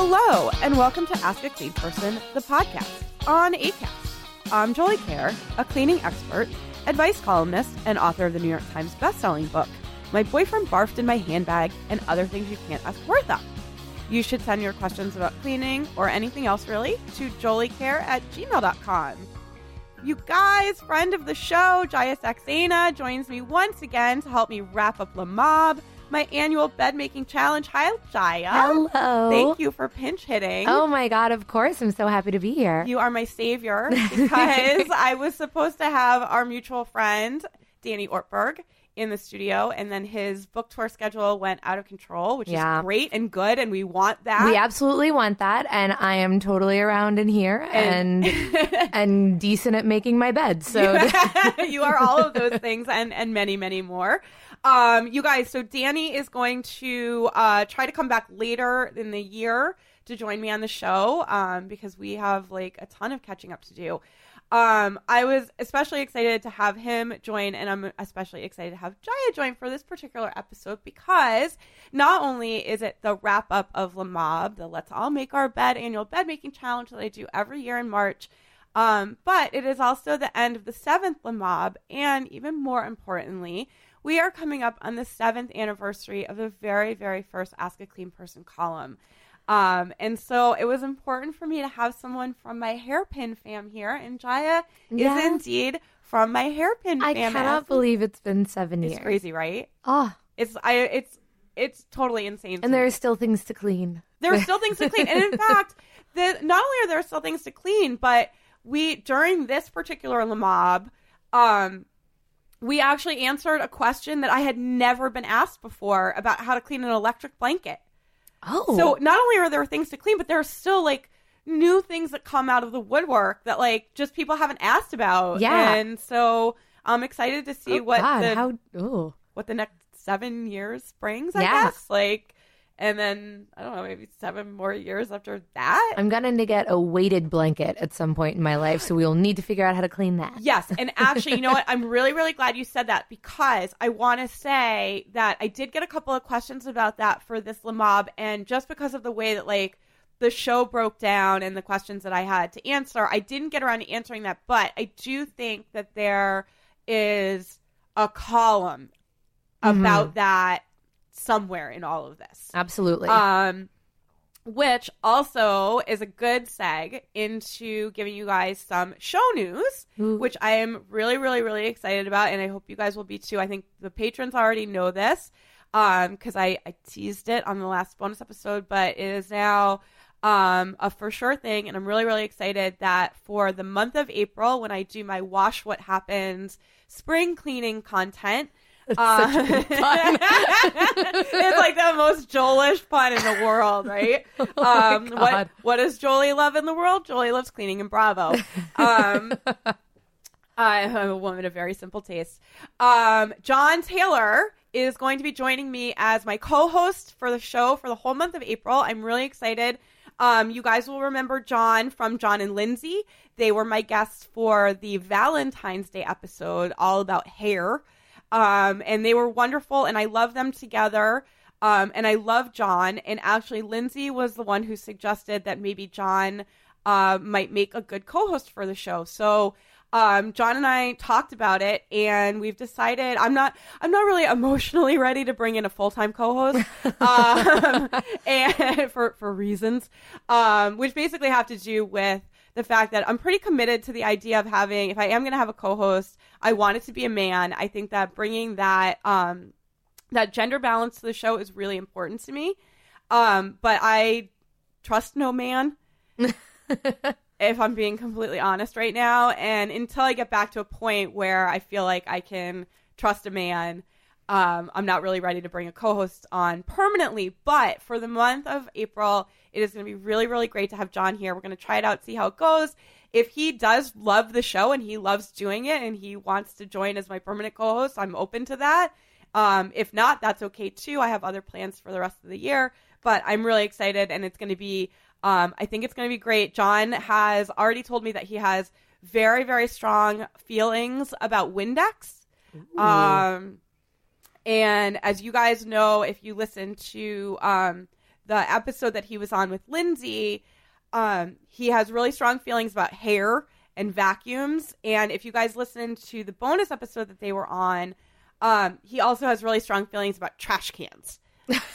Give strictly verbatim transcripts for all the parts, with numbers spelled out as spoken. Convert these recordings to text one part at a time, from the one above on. Hello, and welcome to Ask a Clean Person, the podcast on Acast. I'm Jolie Care, a cleaning expert, advice columnist, and author of the New York Times bestselling book, My Boyfriend Barfed in My Handbag and Other Things You Can't Ask Bertha. You should send your questions about cleaning or anything else really to jolie care at gmail dot com. You guys, friend of the show, Jaya Saxena joins me once again to help me wrap up LaMob, my annual bed making challenge. Hi, Jaya. Hello. Thank you for pinch hitting. Oh my God, of course. I'm so happy to be here. You are my savior because I was supposed to have our mutual friend, Danny Ortberg, in the studio, and then his book tour schedule went out of control, which yeah. is great and good, and we want that. We absolutely want that, and I am totally around in here and and, and decent at making my bed. So you are all of those things and, and many, many more. Um, you guys, so Danny is going to uh, try to come back later in the year to join me on the show um, because we have like a ton of catching up to do. Um, I was especially excited to have him join, and I'm especially excited to have Jaya join for this particular episode because not only is it the wrap-up of LaMob, the Let's All Make Our Bed annual bed-making challenge that I do every year in March, um, but it is also the end of the seventh LaMob, and even more importantly, we are coming up on the seventh anniversary of the very, very first Ask a Clean Person column. Um, and so it was important for me to have someone from my Hairpin fam here. And Jaya yeah. is indeed from my Hairpin I fam. I cannot believe it's been seven it's years. It's crazy, right? Oh. It's I it's it's totally insane. And there me. are still things to clean. There are still things to clean. And in fact, the, not only are there still things to clean, but we, during this particular LaMob, um, we actually answered a question that I had never been asked before about how to clean an electric blanket. Oh. So not only are there things to clean, but there are still like new things that come out of the woodwork that like just people haven't asked about. Yeah. And so I'm excited to see oh, what God, the how, ooh. what the next seven years brings, I yeah. guess. Like and then I don't know, maybe seven more years after that. I'm gonna get a weighted blanket at some point in my life, so we'll need to figure out how to clean that. Yes. And actually, you know what? I'm really, really glad you said that because I wanna say that I did get a couple of questions about that for this LaMob, and just because of the way that like the show broke down and the questions that I had to answer, I didn't get around to answering that, but I do think that there is a column mm-hmm. about that somewhere in all of this. Absolutely. Um, which also is a good seg into giving you guys some show news, Ooh. which I am really, really, really excited about. And I hope you guys will be too. I think the patrons already know this um, because I, I teased it on the last bonus episode, but it is now um, a for sure thing. And I'm really, really excited that for the month of April, when I do my Wash What Happens spring cleaning content, Uh, such a pun. It's like the most Jolie-ish pun in the world, right? Oh um, what what does Jolie love in the world? Jolie loves cleaning and Bravo. Um, I'm a woman of very simple taste. Um, John Taylor is going to be joining me as my co-host for the show for the whole month of April. I'm really excited. Um, you guys will remember John from John and Lindsay. They were my guests for the Valentine's Day episode, all about hair. Um, and they were wonderful, and I love them together, um, and I love John. And actually, Lindsay was the one who suggested that maybe John uh, might make a good co-host for the show. So um, John and I talked about it, and we've decided I'm not I'm not really emotionally ready to bring in a full-time co-host, um, and for for reasons, um, which basically have to do with the fact that I'm pretty committed to the idea of having, if I am going to have a co-host, I want it to be a man. I think that bringing that um, that gender balance to the show is really important to me. Um, but I trust no man. if I'm being completely honest right now. And until I get back to a point where I feel like I can trust a man, um, I'm not really ready to bring a co-host on permanently. But for the month of April, it is going to be really, really great to have John here. We're going to try it out, see how it goes. If he does love the show and he loves doing it and he wants to join as my permanent co-host, I'm open to that. Um, if not, that's okay too. I have other plans for the rest of the year, but I'm really excited, and it's going to be, um, I think it's going to be great. John has already told me that he has very, very strong feelings about Windex. Ooh. Um, and as you guys know, if you listen to, um, the episode that he was on with Lindsay, um, he has really strong feelings about hair and vacuums. And if you guys listen to the bonus episode that they were on, um, he also has really strong feelings about trash cans.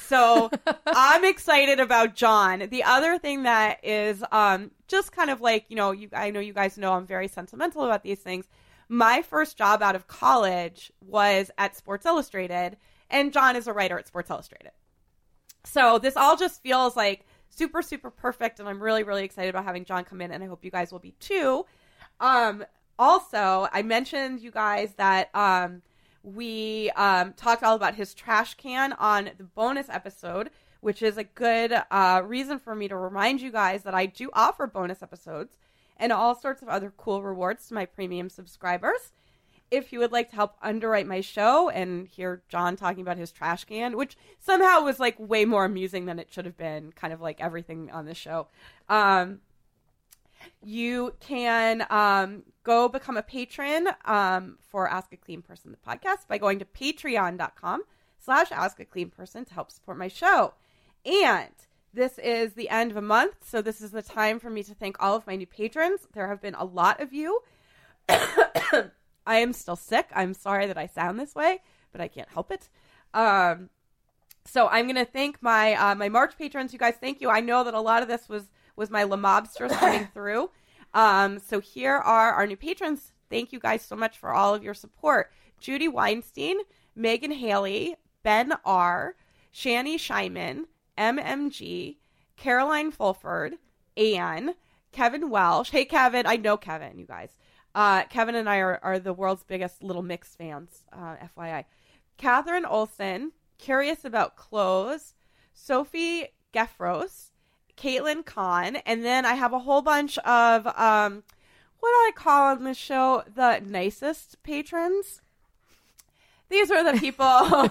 So I'm excited about John. The other thing that is, um, just kind of like, you know, you, I know you guys know I'm very sentimental about these things. My first job out of college was at Sports Illustrated, and John is a writer at Sports Illustrated. So this all just feels like super, super perfect. And I'm really, really excited about having John come in, and I hope you guys will be too. Um, also, I mentioned you guys that, um, we um, talked all about his trash can on the bonus episode, which is a good uh, reason for me to remind you guys that I do offer bonus episodes and all sorts of other cool rewards to my premium subscribers. If you would like to help underwrite my show and hear John talking about his trash can, which somehow was like way more amusing than it should have been, kind of like everything on this show, um, you can um, go become a patron um, for Ask a Clean Person, the podcast, by going to patreon.com slash ask a clean person to help support my show. And this is the end of a month, so this is the time for me to thank all of my new patrons. There have been a lot of you. I am still sick. I'm sorry that I sound this way, but I can't help it. Um, so I'm going to thank my uh, my March patrons. You guys, thank you. I know that a lot of this was was my LaMobsters coming through. Um, so here are our new patrons. Thank you guys so much for all of your support. Judy Weinstein, Megan Haley, Ben R., Shani Scheinman, M M G, Caroline Fulford, Anne, Kevin Welsh. Hey, Kevin. I know Kevin, you guys. Uh, Kevin and I are, are the world's biggest Little Mix fans, uh, F Y I. Catherine Olson, Curious About Clothes, Sophie Geffros, Caitlin Kahn, and then I have a whole bunch of, um, what do I call on this show? The nicest patrons. These are the people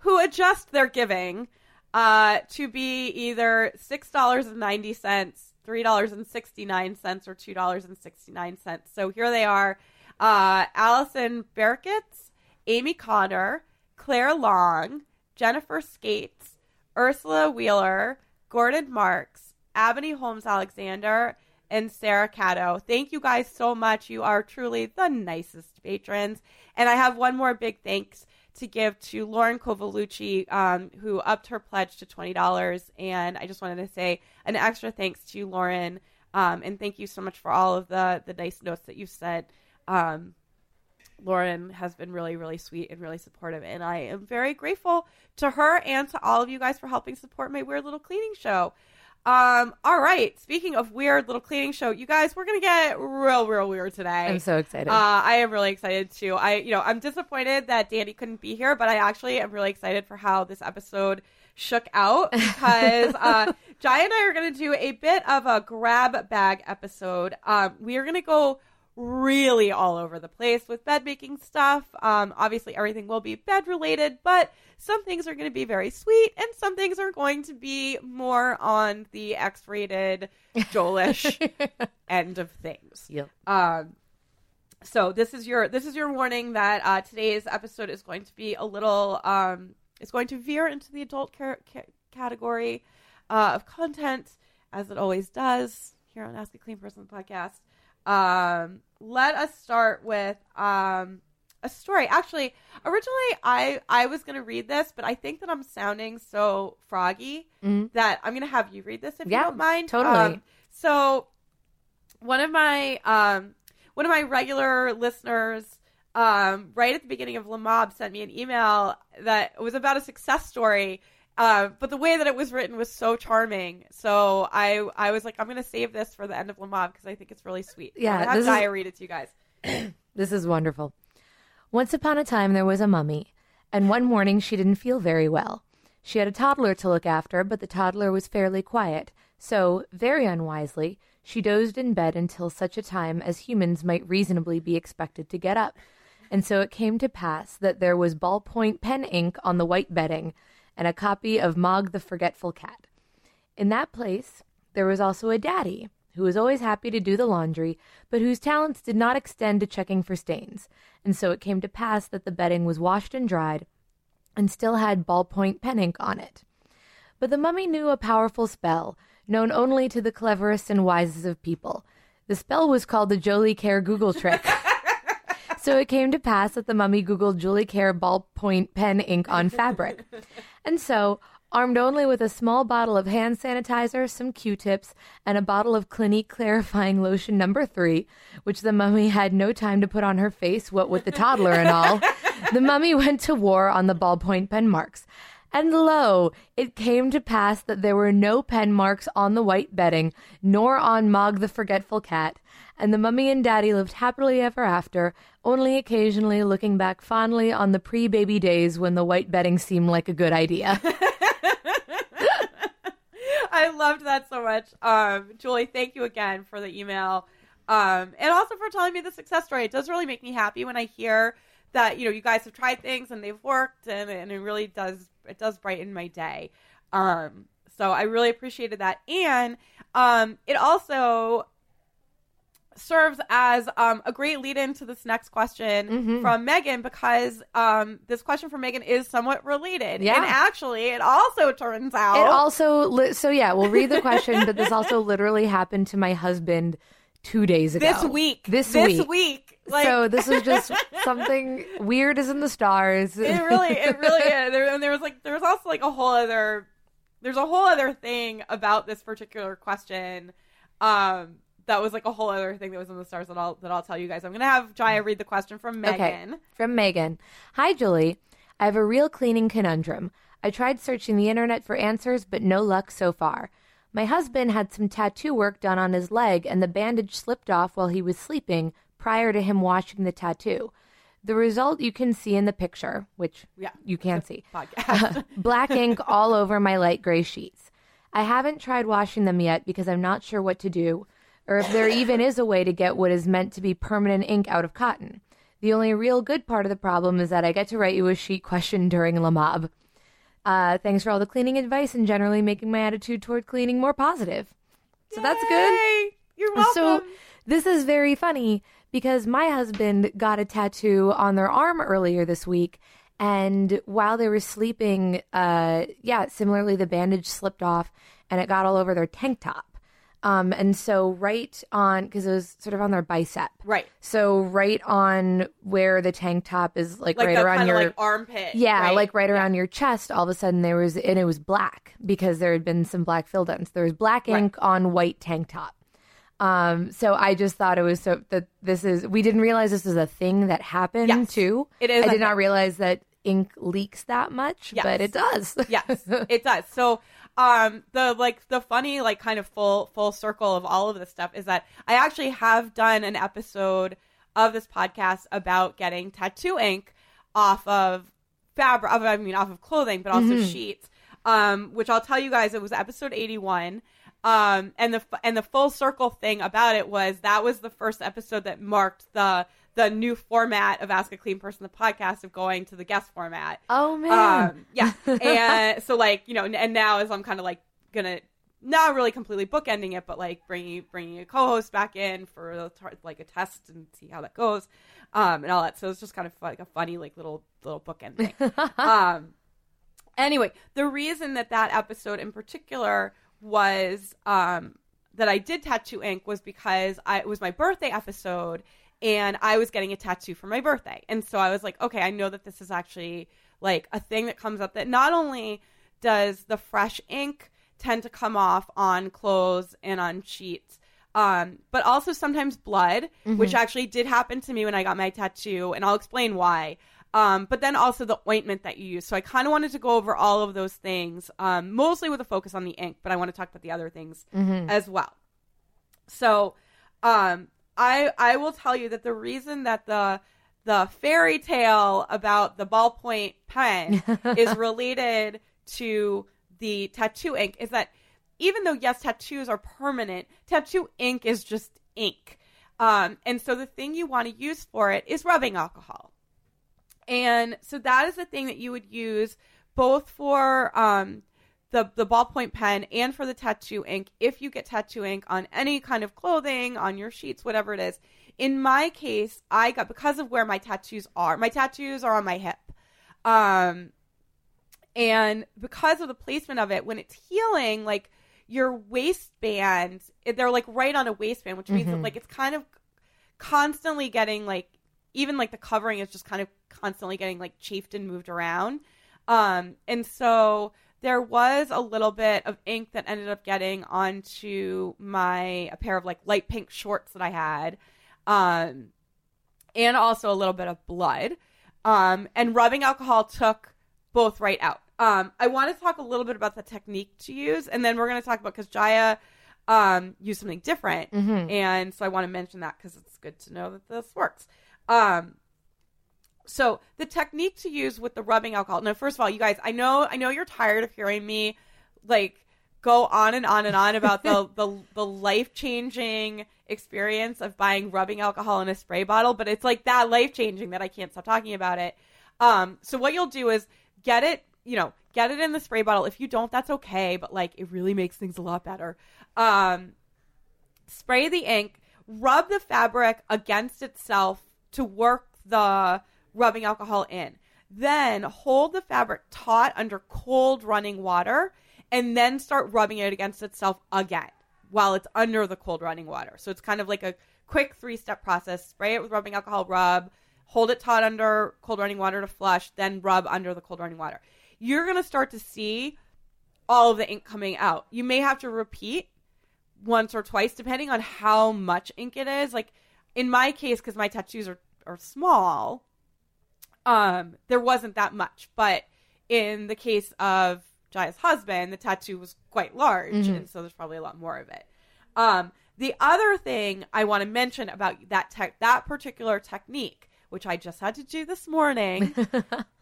who adjust their giving uh, to be either six dollars and ninety cents, three dollars and sixty-nine cents, or two dollars and sixty-nine cents. So here they are. Uh, Allison Berkitz, Amy Connor, Claire Long, Jennifer Skates, Ursula Wheeler, Gordon Marks, Abney Holmes-Alexander, and Sarah Caddo. Thank you guys so much. You are truly the nicest patrons. And I have one more big thanks to give to Lauren Covalucci, um, who upped her pledge to twenty dollars. And I just wanted to say an extra thanks to you, Lauren. Um, and thank you so much for all of the, the nice notes that you've sent. Um, Lauren has been really, really sweet and really supportive, and I am very grateful to her and to all of you guys for helping support my weird little cleaning show. Um, all right. Speaking of weird little cleaning show, you guys, we're going to get real, real weird today. I'm so excited. Uh, I am really excited too. I, you know, I'm disappointed that Danny couldn't be here, but I actually am really excited for how this episode shook out, because uh, Jaya and I are going to do a bit of a grab bag episode. Um, we are going to go really all over the place with bed making stuff. Um, obviously everything will be bed related, but some things are going to be very sweet and some things are going to be more on the X-rated Joel-ish end of things. Yep. Um, so this is your, this is your warning that, uh, today's episode is going to be a little, um, it's going to veer into the adult ca- ca- category, uh, of content, as it always does here on Ask a Clean Person podcast. Um, let us start with, um, a story. Actually, originally I, I was going to read this, but I think that I'm sounding so froggy mm-hmm. that I'm going to have you read this if yeah, you don't mind. Totally. Um, so one of my, um, one of my regular listeners, um, right at the beginning of LaMob sent me an email that was about a success story. Uh, but the way that it was written was so charming. So I I was like, I'm going to save this for the end of LaMob because I think it's really sweet. Yeah, I have Jaya read it to you guys. This is wonderful. Once upon a time, there was a mummy, and one morning she didn't feel very well. She had a toddler to look after, but the toddler was fairly quiet. So, very unwisely, she dozed in bed until such a time as humans might reasonably be expected to get up. And so it came to pass that there was ballpoint pen ink on the white bedding, and a copy of Mog the Forgetful Cat. In that place, there was also a daddy, who was always happy to do the laundry, but whose talents did not extend to checking for stains. And so it came to pass that the bedding was washed and dried, and still had ballpoint pen ink on it. But the mummy knew a powerful spell, known only to the cleverest and wisest of people. The spell was called the Jolie Care Google Trick. So it came to pass that the mummy Googled Jolie Care ballpoint pen ink on fabric. And so, armed only with a small bottle of hand sanitizer, some Q-tips, and a bottle of Clinique Clarifying Lotion number three, which the mummy had no time to put on her face, what with the toddler and all, the mummy went to war on the ballpoint pen marks. And lo, it came to pass that there were no pen marks on the white bedding, nor on Mog the Forgetful Cat, and the mummy and daddy lived happily ever after, only occasionally looking back fondly on the pre-baby days when the white bedding seemed like a good idea. I loved that so much. Um, Julie, thank you again for the email. Um, and also for telling me the success story. It does really make me happy when I hear that, you know, you guys have tried things and they've worked, and, and it really does, it does brighten my day. Um, so I really appreciated that. And um, it also serves as um, a great lead-in to this next question mm-hmm. from Megan, because um, this question from Megan is somewhat related. Yeah. And actually, it also turns out... It also... Li- so yeah, we'll read the question, but this also literally happened to my husband two days ago. This week. This, this week. This week. Like... So this is just something weird as in the stars. It really, it really is. There, and there was like, there was also like a whole other... There's a whole other thing about this particular question um, that was like a whole other thing that was in the stars that I'll, that I'll tell you guys. I'm going to have Jaya read the question from Megan. Okay. From Megan. Hi, Julie. I have a real cleaning conundrum. I tried searching the internet for answers, but no luck so far. My husband had some tattoo work done on his leg, and the bandage slipped off while he was sleeping prior to him washing the tattoo. The result you can see in the picture, which yeah, you can see. Podcast. Uh, black ink all over my light gray sheets. I haven't tried washing them yet because I'm not sure what to do, or if there even is a way to get what is meant to be permanent ink out of cotton. The only real good part of the problem is that I get to write you a sheet question during LaMob. Uh, thanks for all the cleaning advice and generally making my attitude toward cleaning more positive. So Yay! That's good. You're welcome. So this is very funny because my husband got a tattoo on their arm earlier this week. And while they were sleeping, uh, yeah, similarly, the bandage slipped off and it got all over their tank top. Um, and so right on, because it was sort of on their bicep. Right. So right on where the tank top is, like, like right around kind of your... like armpit. Yeah, right? like right around yeah. your chest. All of a sudden there was, and it was black because there had been some black fill done. So there was black ink right. on white tank top. Um, so I just thought it was so, that this is, we didn't realize this was a thing that happened yes. too. It is. I did not realize that ink leaks that much, yes. but it does. Yes, it does. So... Um, the, like, the funny, like, kind of full, full circle of all of this stuff is that I actually have done an episode of this podcast about getting tattoo ink off of fabric, I mean, off of clothing, but also mm-hmm. sheets, um, which I'll tell you guys, it was episode eighty-one. Um, and the, and the full circle thing about it was that was the first episode that marked the, the new format of Ask a Clean Person, the podcast, of going to the guest format. Oh, man. Um, yeah. And so, like, you know, and now as I'm kind of, like, going to not really completely bookending it, but, like, bringing bringing a co-host back in for, like, a test and see how that goes um, and all that. So it's just kind of like a funny, like, little little bookend thing. um, anyway, the reason that that episode in particular was um, that I did Tattoo Ink was because I, it was my birthday episode. And I was getting a tattoo for my birthday. And so I was like, okay, I know that this is actually like a thing that comes up, that not only does the fresh ink tend to come off on clothes and on sheets, um, but also sometimes blood, mm-hmm. which actually did happen to me when I got my tattoo. And I'll explain why. Um, but then also the ointment that you use. So I kind of wanted to go over all of those things, um, mostly with a focus on the ink, but I want to talk about the other things mm-hmm. as well. So um, I I will tell you that the reason that the the fairy tale about the ballpoint pen is related to the tattoo ink is that even though, yes, tattoos are permanent, tattoo ink is just ink. Um, and so the thing you want to use for it is rubbing alcohol. And so that is the thing that you would use both for um, the, the ballpoint pen and for the tattoo ink. If you get tattoo ink on any kind of clothing, on your sheets, whatever it is. In my case, I got, because of where my tattoos are, my tattoos are on my hip. Um, and because of the placement of it, when it's healing, like your waistband, they're like right on a waistband, which means mm-hmm. that, like, it's kind of constantly getting like, even like the covering is just kind of constantly getting like chafed and moved around. Um, and so there was a little bit of ink that ended up getting onto my, a pair of like light pink shorts that I had. Um, and also a little bit of blood. Um, and rubbing alcohol took both right out. Um, I want to talk a little bit about the technique to use. And then we're going to talk about, because Jaya um, used something different. Mm-hmm. And so I want to mention that because it's good to know that this works. Um, so the technique to use with the rubbing alcohol. Now, first of all, you guys, I know, I know you're tired of hearing me like go on and on and on about the, the, the life-changing experience of buying rubbing alcohol in a spray bottle, but it's like that life-changing that I can't stop talking about it. Um, so what you'll do is get it, you know, get it in the spray bottle. If you don't, that's okay. But like, it really makes things a lot better. Um, spray the ink, rub the fabric against itself to work the rubbing alcohol in. Then hold the fabric taut under cold running water and then start rubbing it against itself again while it's under the cold running water. So it's kind of like a quick three-step process. Spray it with rubbing alcohol, rub, hold it taut under cold running water to flush, then rub under the cold running water. You're going to start to see all of the ink coming out. You may have to repeat once or twice depending on how much ink it is. Like in my case, because my tattoos are Or small, um, there wasn't that much. But in the case of Jaya's husband, the tattoo was quite large, mm-hmm. and so there's probably a lot more of it. Um, the other thing I want to mention about that te- that particular technique, which I just had to do this morning,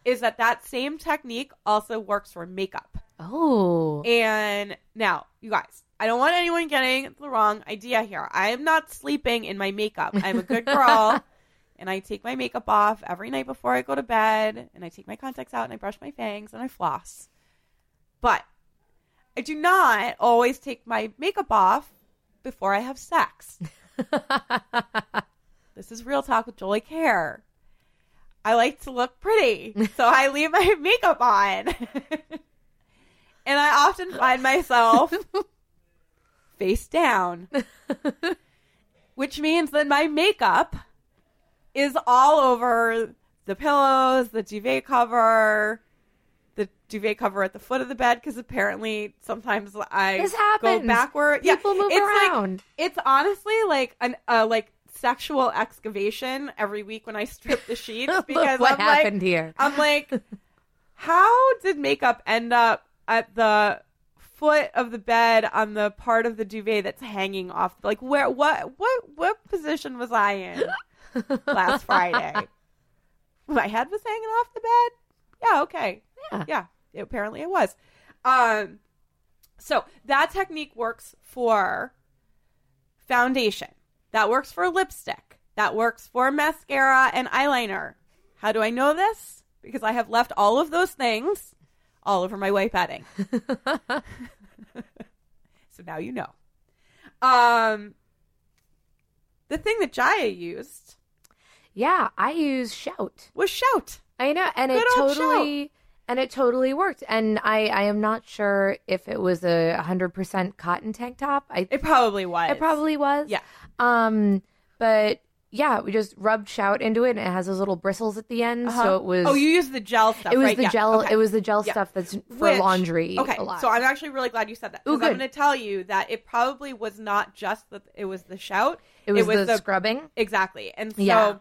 is that that same technique also works for makeup. Oh. And now, you guys, I don't want anyone getting the wrong idea here. I am not sleeping in my makeup. I'm a good girl. And I take my makeup off every night before I go to bed. And I take my contacts out and I brush my fangs and I floss. But I do not always take my makeup off before I have sex. This is Real Talk with Jolie Care. I like to look pretty. So I leave my makeup on. And I often find myself face down. Which means that my makeup is all over the pillows, the duvet cover, the duvet cover at the foot of the bed, because apparently sometimes I this happens. go backward. People yeah, move it's around. Like, it's honestly like an uh, like sexual excavation every week when I strip the sheets because Look what I'm happened like, here. I'm like, how did makeup end up at the foot of the bed on the part of the duvet that's hanging off? Like, where? What? What? What position was I in? Last Friday. My head was hanging off the bed. Yeah, okay. Yeah. Yeah, it, apparently it was. Um, so that technique works for foundation. That works for lipstick. That works for mascara and eyeliner. How do I know this? Because I have left all of those things all over my white bedding. So now you know. Um, the thing that Jaya used... Yeah, I use Shout. Was Shout. I know, and Good it totally Shout. and it totally worked. And I, I am not sure if it was a one hundred percent cotton tank top. I It probably was. It probably was. Yeah. Um, but yeah, we just rubbed Shout into it, and it has those little bristles at the end, uh-huh. so it was Oh, you used the gel stuff, It was right? the yeah. gel okay. it was the gel yeah. stuff that's for Which, laundry Okay. a lot. So I'm actually really glad you said that, cuz I'm going to tell you that it probably was not just that it was the Shout. It was, it was the, the scrubbing. Exactly. And so yeah.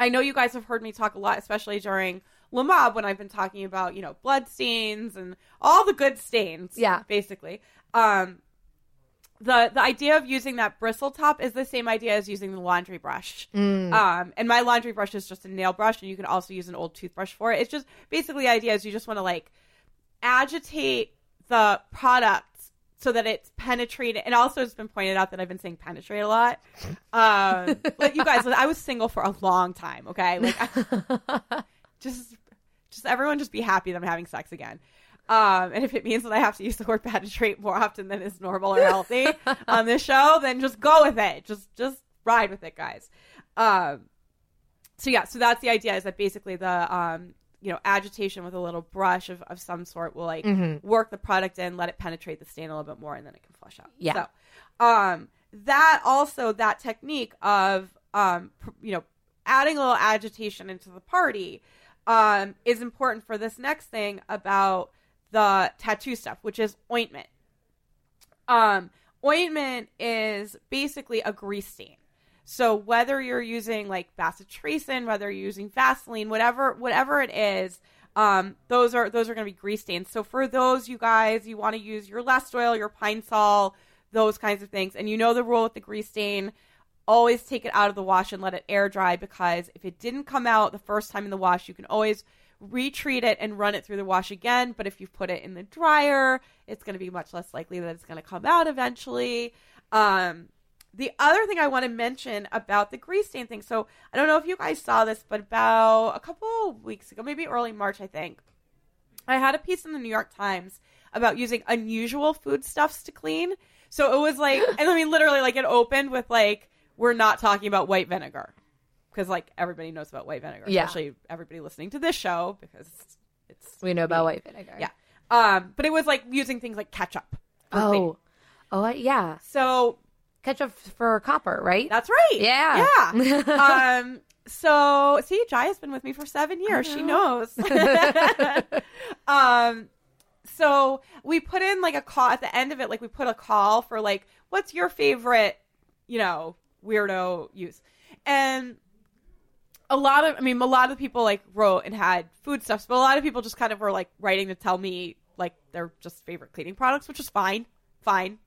I know you guys have heard me talk a lot, especially during LaMob, when I've been talking about, you know, blood stains and all the good stains. Yeah. Basically. Um, the the idea of using that bristle top is the same idea as using the laundry brush. Mm. Um, and my laundry brush is just a nail brush, and you can also use an old toothbrush for it. It's just basically the idea is you just want to, like, agitate the product so that it's penetrated. And also it's been pointed out that I've been saying penetrate a lot. Um, like, you guys, I was single for a long time, okay? Like, I, just, just everyone just be happy that I'm having sex again. Um, and if it means that I have to use the word penetrate more often than is normal or healthy on this show, then just go with it. Just, just ride with it, guys. Um, so yeah, so that's the idea, is that basically the, um, you know, agitation with a little brush of, of some sort will, like, mm-hmm. work the product in, let it penetrate the stain a little bit more, and then it can flush out. Yeah. So, um, that also, that technique of, um, pr- you know, adding a little agitation into the party um, is important for this next thing about the tattoo stuff, which is ointment. Um, ointment is basically a grease stain. So whether you're using, like, bacitracin, whether you're using Vaseline, whatever whatever it is, um, those are those are going to be grease stains. So for those, you guys, you want to use your Lestoil, your Pine-Sol, those kinds of things. And you know the rule with the grease stain. Always take it out of the wash and let it air dry, because if it didn't come out the first time in the wash, you can always retreat it and run it through the wash again. But if you put it in the dryer, it's going to be much less likely that it's going to come out eventually. Um The other thing I want to mention about the grease stain thing, so I don't know if you guys saw this, but about a couple of weeks ago, maybe early March, I think, I had a piece in the New York Times about using unusual foodstuffs to clean. So it was like, and I mean, literally, like, it opened with, like, we're not talking about white vinegar, because, like, everybody knows about white vinegar, yeah. especially everybody listening to this show, because it's... We know about white vinegar. Yeah. Um, but it was, like, using things like ketchup. Oh. Cleaning. Oh, yeah. So... Ketchup for copper, right? That's right. Yeah. Yeah. um, so, see, Jaya's been with me for seven years. Know. She knows. um, so we put in, like, a call at the end of it. Like, we put a call for, like, what's your favorite, you know, weirdo use? And a lot of, I mean, a lot of people, like, wrote and had foodstuffs, but a lot of people just kind of were, like, writing to tell me, like, their just favorite cleaning products, which is fine. Fine.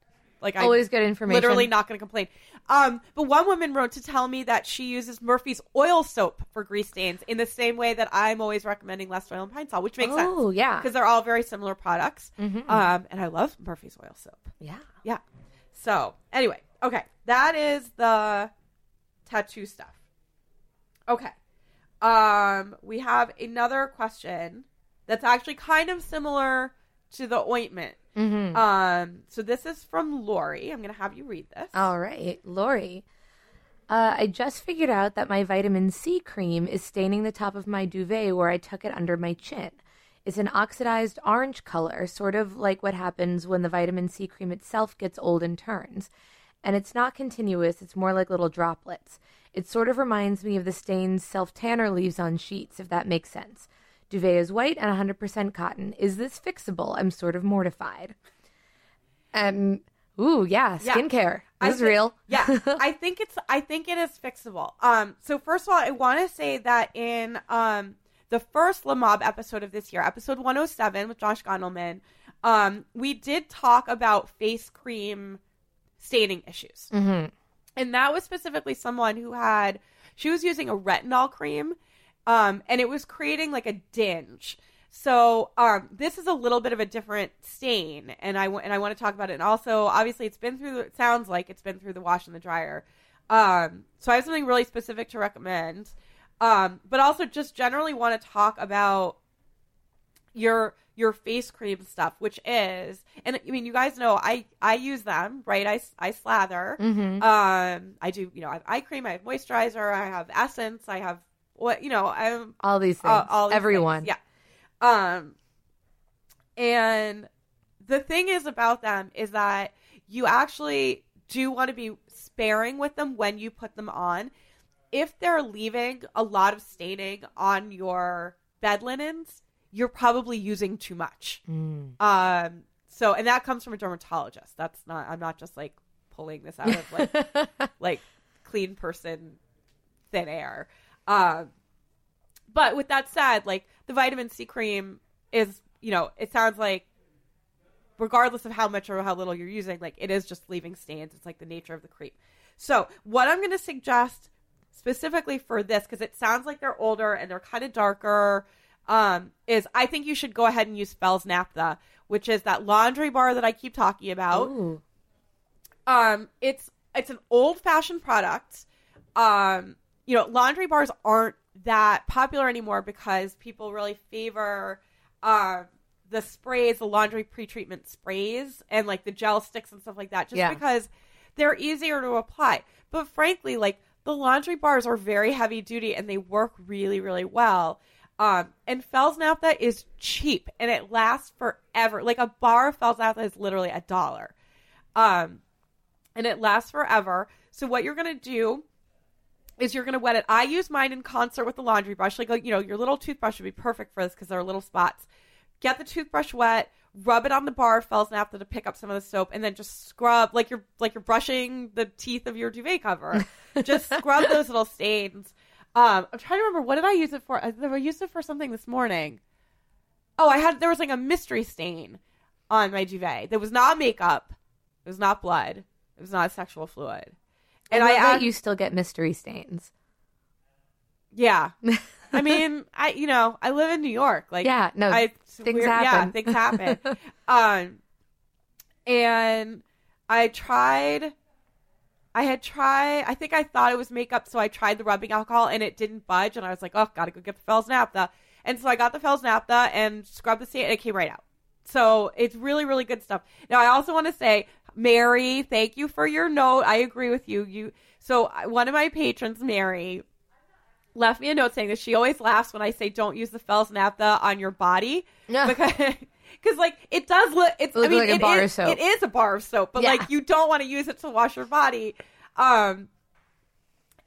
Like, always I'm good information. Literally not going to complain. Um, but one woman wrote to tell me that she uses Murphy's Oil Soap for grease stains in the same way that I'm always recommending Lestoil and Pine-Sol, which makes oh, sense. Oh, yeah. Because they're all very similar products. Mm-hmm. Um, and I love Murphy's Oil Soap. Yeah. Yeah. So, anyway. Okay. That is the tattoo stuff. Okay. Um, we have another question that's actually kind of similar to the ointment. Mm-hmm. Um, so this is from Lori. I'm going to have you read this. All right. Lori, uh, I just figured out that my vitamin C cream is staining the top of my duvet where I tuck it under my chin. It's an oxidized orange color, sort of like what happens when the vitamin C cream itself gets old and turns. And it's not continuous. It's more like little droplets. It sort of reminds me of the stains self-tanner leaves on sheets, if that makes sense. Duvet is white and one hundred percent cotton. Is this fixable? I'm sort of mortified. Um, ooh, yeah, skincare. Yeah, this is real. Yeah, I think it's. I think it is fixable. Um, so first of all, I want to say that in um the first LaMob episode of this year, episode one oh seven with Josh Gondelman, um, we did talk about face cream staining issues, mm-hmm. and that was specifically someone who had she was using a retinol cream. Um, and it was creating, like, a dinge. So um, this is a little bit of a different stain, and I, w- and I want to talk about it. And also, obviously, it's been through the, it sounds like it's been through the wash and the dryer. Um, so I have something really specific to recommend. Um, but also just generally want to talk about your your face cream stuff, which is, and I mean, you guys know I, I use them, right? I, I slather. Mm-hmm. Um, I do, you know, I have eye cream, I have moisturizer, I have essence, I have What you know, I'm all these things. Uh, all these Everyone, things. yeah. Um, and the thing is about them is that you actually do want to be sparing with them when you put them on. If they're leaving a lot of staining on your bed linens, you're probably using too much. Mm. Um, so and that comes from a dermatologist. That's not. I'm not just like pulling this out of like like clean person thin air. Uh, but with that said, like, the vitamin C cream is, you know, it sounds like regardless of how much or how little you're using, like, it is just leaving stains. It's like the nature of the cream. So what I'm going to suggest specifically for this, because it sounds like they're older and they're kind of darker, um, is I think you should go ahead and use Fels-Naptha, which is that laundry bar that I keep talking about. Ooh. Um, it's it's an old-fashioned product. Um, you know, laundry bars aren't that popular anymore because people really favor uh, the sprays, the laundry pre-treatment sprays, and like the gel sticks and stuff like that, just yeah. because they're easier to apply. But frankly, like, the laundry bars are very heavy duty and they work really, really well. Um, and Fels-Naptha is cheap and it lasts forever. Like, a bar of Fels-Naptha is literally a dollar. Um, and it lasts forever. So what you're going to do is you're going to wet it. I use mine in concert with the laundry brush. Like, you know, your little toothbrush would be perfect for this because there are little spots. Get the toothbrush wet, rub it on the bar of Fels-Naptha to pick up some of the soap, and then just scrub like you're like you're brushing the teeth of your duvet cover. Just scrub those little stains. Um, I'm trying to remember, what did I use it for? I, I used it for something this morning. Oh, I had there was like a mystery stain on my duvet. That was not makeup. It was not blood. It was not sexual fluid. And I, I add, you still get mystery stains. Yeah. I mean, I you know, I live in New York. Like, yeah, no, I, things weird, happen. Yeah, things happen. um, and I tried, I had tried, I think I thought it was makeup, so I tried the rubbing alcohol, and it didn't budge, and I was like, oh, gotta go get the Fels-Naptha. And so I got the Fels-Naptha and scrubbed the stain, and it came right out. So it's really, really good stuff. Now, I also want to say, Mary, thank you for your note. I agree with you. You so one of my patrons, Mary, left me a note saying that she always laughs when I say don't use the Fels-Naptha on your body. Yeah. Because, cause like, it does look, it's, it I mean, like a it, bar is, soap. It is a bar of soap, but, yeah. like, you don't want to use it to wash your body. Um,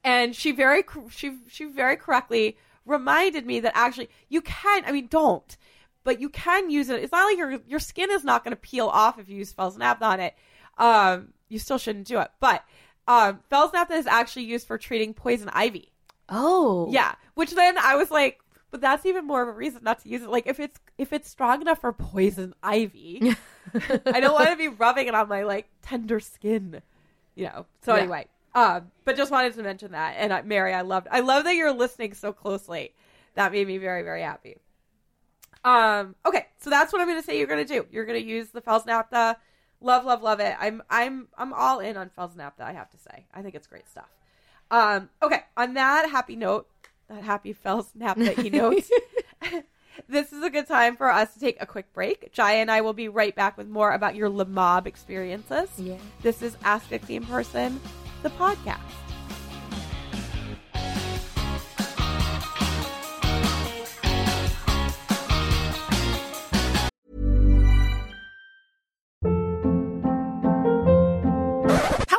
and she very, she, she very correctly reminded me that actually you can, I mean, don't, but you can use it. It's not like your, your skin is not going to peel off if you use Fels-Naptha on it. Um, you still shouldn't do it. But um, Fels-Naptha is actually used for treating poison ivy. Oh. Yeah, which then I was like, but that's even more of a reason not to use it. Like, if it's if it's strong enough for poison ivy, I don't want to be rubbing it on my, like, tender skin, you know. So yeah. anyway, um, but just wanted to mention that. And uh, Mary, I loved, I love that you're listening so closely. That made me very, very happy. Um, okay, so that's what I'm going to say you're going to do. You're going to use the Fels-Naptha. Love, love, love it. I'm, I'm, I'm all in on Fels-Naptha, I have to say. I think it's great stuff. Um, okay, on that happy note, that happy Fels-Naptha-y note, this is a good time for us to take a quick break. Jaya and I will be right back with more about your LaMob experiences. Yeah. This is Ask Dixie in Person, the podcast.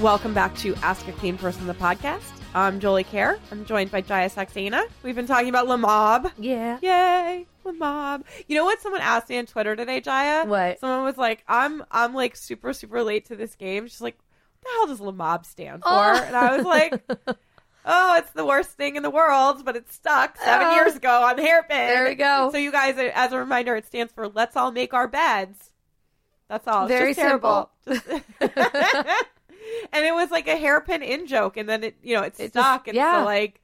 Welcome back to Ask a Clean Person, the podcast. I'm Jolie Care. I'm joined by Jaya Saxena. We've been talking about LaMob. Yeah. Yay. LaMob. You know what someone asked me on Twitter today, Jaya? What? Someone was like, I'm I'm like super, super late to this game. She's like, what the hell does LaMob stand for? Oh. And I was like, oh, it's the worst thing in the world, but it stuck seven oh. years ago on Hairpin. There we go. So you guys, as a reminder, it stands for Let's All Make Our Beds. That's all. Very it's just simple. Terrible. Just- And it was like a hairpin in joke, and then it, you know, it stuck, and yeah. so like,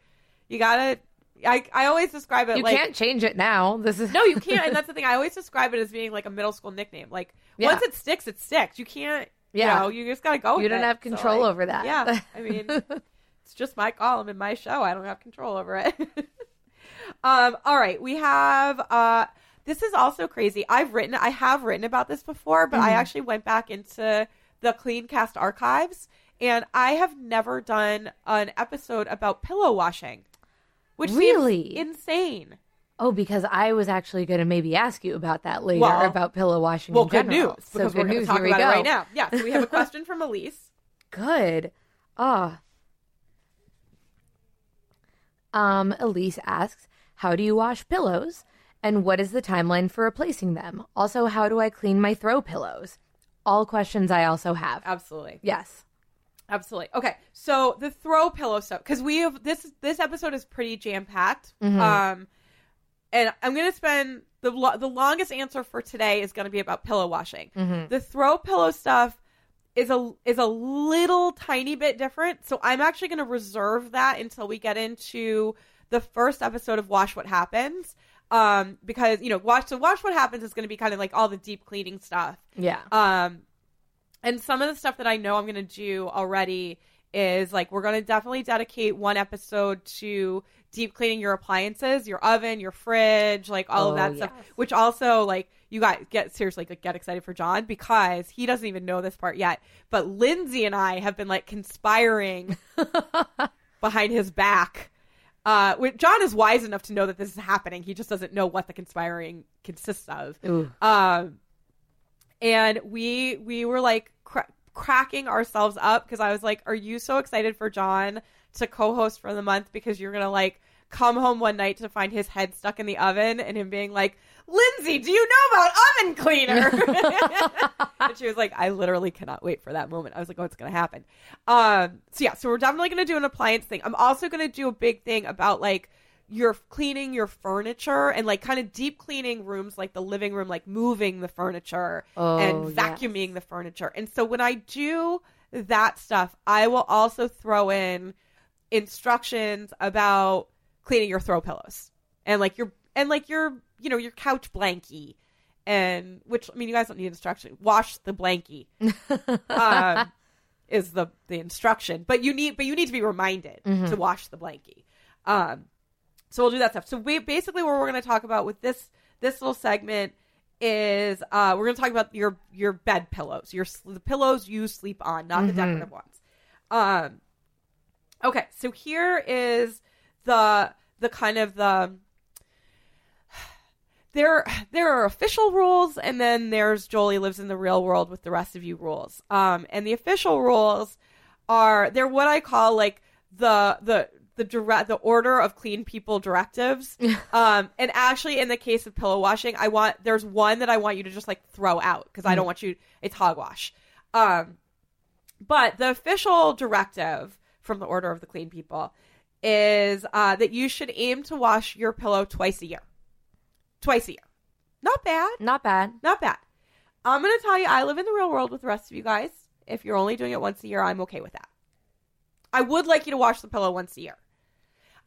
you gotta. I I always describe it. You like... You can't change it now. This is no, you can't. And that's the thing. I always describe it as being like a middle school nickname. Like yeah. once it sticks, it sticks. You can't. Yeah. You know, you just gotta go. You with don't it. have control so, like, over that. Yeah. I mean, it's just my column and my show. I don't have control over it. um. All right. We have uh This is also crazy. I've written, I have written about this before, but mm-hmm. I actually went back into the Cleancast archives, and I have never done an episode about pillow washing, which really seems insane. Oh, because I was actually going to maybe ask you about that later, well, about pillow washing well, in general. Well, good news, because so we're going to talk about go. it right now. Yeah, so we have a question from Elise. Good. Ah. Oh. Um, Elise asks, how do you wash pillows? And what is the timeline for replacing them? Also, how do I clean my throw pillows? All questions I also have. Absolutely. Yes. Absolutely. Okay. So the throw pillow soap, because we have this, this episode is pretty jam-packed. Mm-hmm. Um, and I'm going to spend the, lo- the longest answer for today is going to be about pillow washing. Mm-hmm. The throw pillow stuff is a, is a little tiny bit different. So I'm actually going to reserve that until we get into the first episode of Wash What Happens. Um, because, you know, wash, so wash what happens is going to be kind of like all the deep cleaning stuff. Yeah. Um, and some of the stuff that I know I'm going to do already is like, we're going to definitely dedicate one episode to deep cleaning your appliances, your oven, your fridge, like all oh, of that yes. stuff, which also like you guys get seriously like get excited for John because he doesn't even know this part yet. But Lindsay and I have been like conspiring behind his back. Uh, John is wise enough to know that this is happening. He just doesn't know what the conspiring consists of. Ooh. Um, and we we were like cra- cracking ourselves up because I was like, "Are you so excited for John to co-host for the month? Because you're gonna like come home one night to find his head stuck in the oven and him being like, Lindsay, do you know about oven cleaner?" And she was like, "I literally cannot wait for that moment." I was like, "Oh, it's going to happen." Um, so yeah, so we're definitely going to do an appliance thing. I'm also going to do a big thing about like your cleaning your furniture and like kind of deep cleaning rooms, like the living room, like moving the furniture oh, and vacuuming yes. the furniture. And so when I do that stuff, I will also throw in instructions about cleaning your throw pillows and like your, and like your, you know, your couch blankie, and which, I mean, you guys don't need instruction. Wash the blankie um, is the, the instruction, but you need, but you need to be reminded mm-hmm. to wash the blankie. Um, so we'll do that stuff. So we basically what we're going to talk about with this, this little segment is uh, we're going to talk about your, your bed pillows, your, the pillows you sleep on, not mm-hmm. the decorative ones. Um, okay. So here is the, the kind of the, There there are official rules, and then there's Jolie lives in the real world with the rest of you rules. Um, and the official rules are, they're what I call like the the the direct the order of clean people directives. um, and actually in the case of pillow washing, I want there's one that I want you to just like throw out because mm-hmm. I don't want you, it's hogwash. Um, but the official directive from the order of the clean people is uh, that you should aim to wash your pillow twice a year. Twice a year. Not bad. Not bad. Not bad. I'm going to tell you, I live in the real world with the rest of you guys. If you're only doing it once a year, I'm okay with that. I would like you to wash the pillow once a year.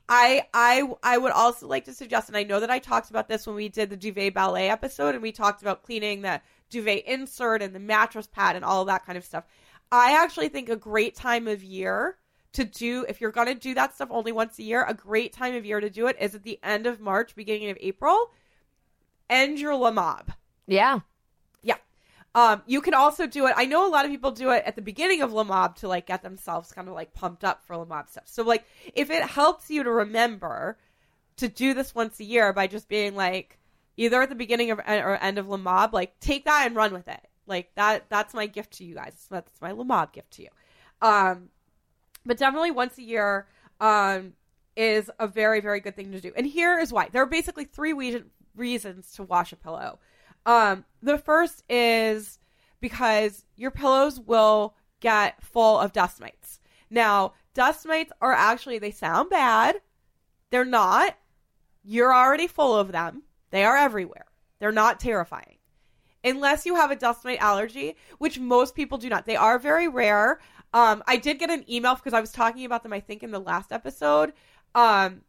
I I I would also like to suggest, and I know that I talked about this when we did the duvet ballet episode, and we talked about cleaning the duvet insert and the mattress pad and all of that kind of stuff. I actually think a great time of year to do, if you're going to do that stuff only once a year, a great time of year to do it is at the end of March, beginning of April. End your LaMob. Yeah. Yeah. Um, you can also do it. I know a lot of people do it at the beginning of LaMob to like get themselves kind of like pumped up for LaMob stuff. So like if it helps you to remember to do this once a year by just being like either at the beginning of or end of LaMob, like take that and run with it. Like that, that's my gift to you guys. That's my LaMob gift to you. Um, but definitely once a year um, is a very, very good thing to do. And here is why. There are basically three reasons. reasons to wash a pillow. Um, the first is because your pillows will get full of dust mites. Now, dust mites are actually, they sound bad. They're not. You're already full of them. They are everywhere. They're not terrifying. Unless you have a dust mite allergy, which most people do not. They are very rare. Um, I did get an email because I was talking about them, I think, in the last episode. Um,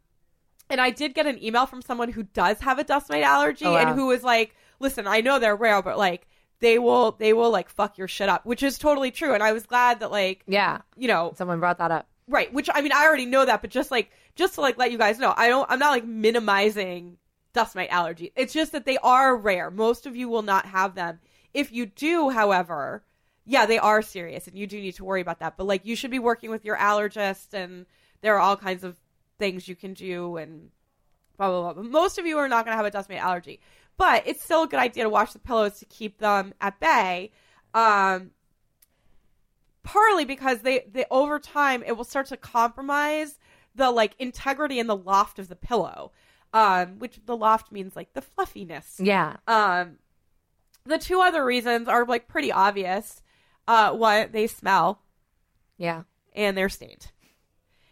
And I did get an email from someone who does have a dust mite allergy oh, wow. and who was like, listen, I know they're rare, but like they will, they will like fuck your shit up, which is totally true. And I was glad that like, yeah, you know, someone brought that up. Right. Which I mean, I already know that, but just like, just to like let you guys know, I don't, I'm not like minimizing dust mite allergy. It's just that they are rare. Most of you will not have them. If you do, however, yeah, they are serious and you do need to worry about that. But like, you should be working with your allergist, and there are all kinds of things you can do and blah, blah, blah. But most of you are not going to have a dust mite allergy. But it's still a good idea to wash the pillows to keep them at bay. Um, partly because they, they over time, it will start to compromise the like integrity and the loft of the pillow, um, which the loft means like the fluffiness. Yeah. Um, the two other reasons are like pretty obvious. Uh, one, they smell. Yeah. And they're stained.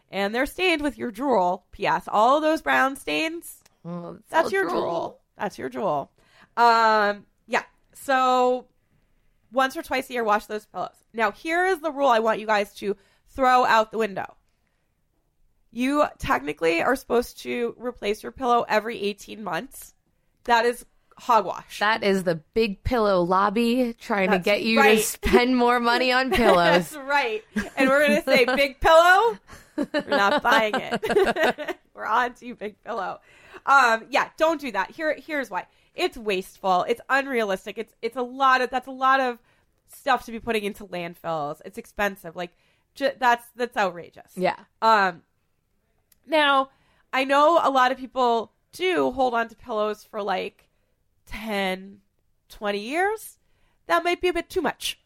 And they're stained with your drool. P S. All those brown stains. Oh, that's that's your drool. drool. That's your drool. Um, yeah. So once or twice a year, wash those pillows. Now, here is the rule I want you guys to throw out the window. You technically are supposed to replace your pillow every eighteen months. That is hogwash. That is the big pillow lobby trying That's to get you right. to spend more money on pillows. That's right. And we're going to say big pillow. We're not buying it. We're on to you, big pillow. Um, yeah, don't do that. Here, here's why. It's wasteful. It's unrealistic. It's it's a lot of that's a lot of stuff to be putting into landfills. It's expensive. Like j- that's that's outrageous. Yeah. Um. Now, I know a lot of people do hold on to pillows for like ten, twenty years. That might be a bit too much.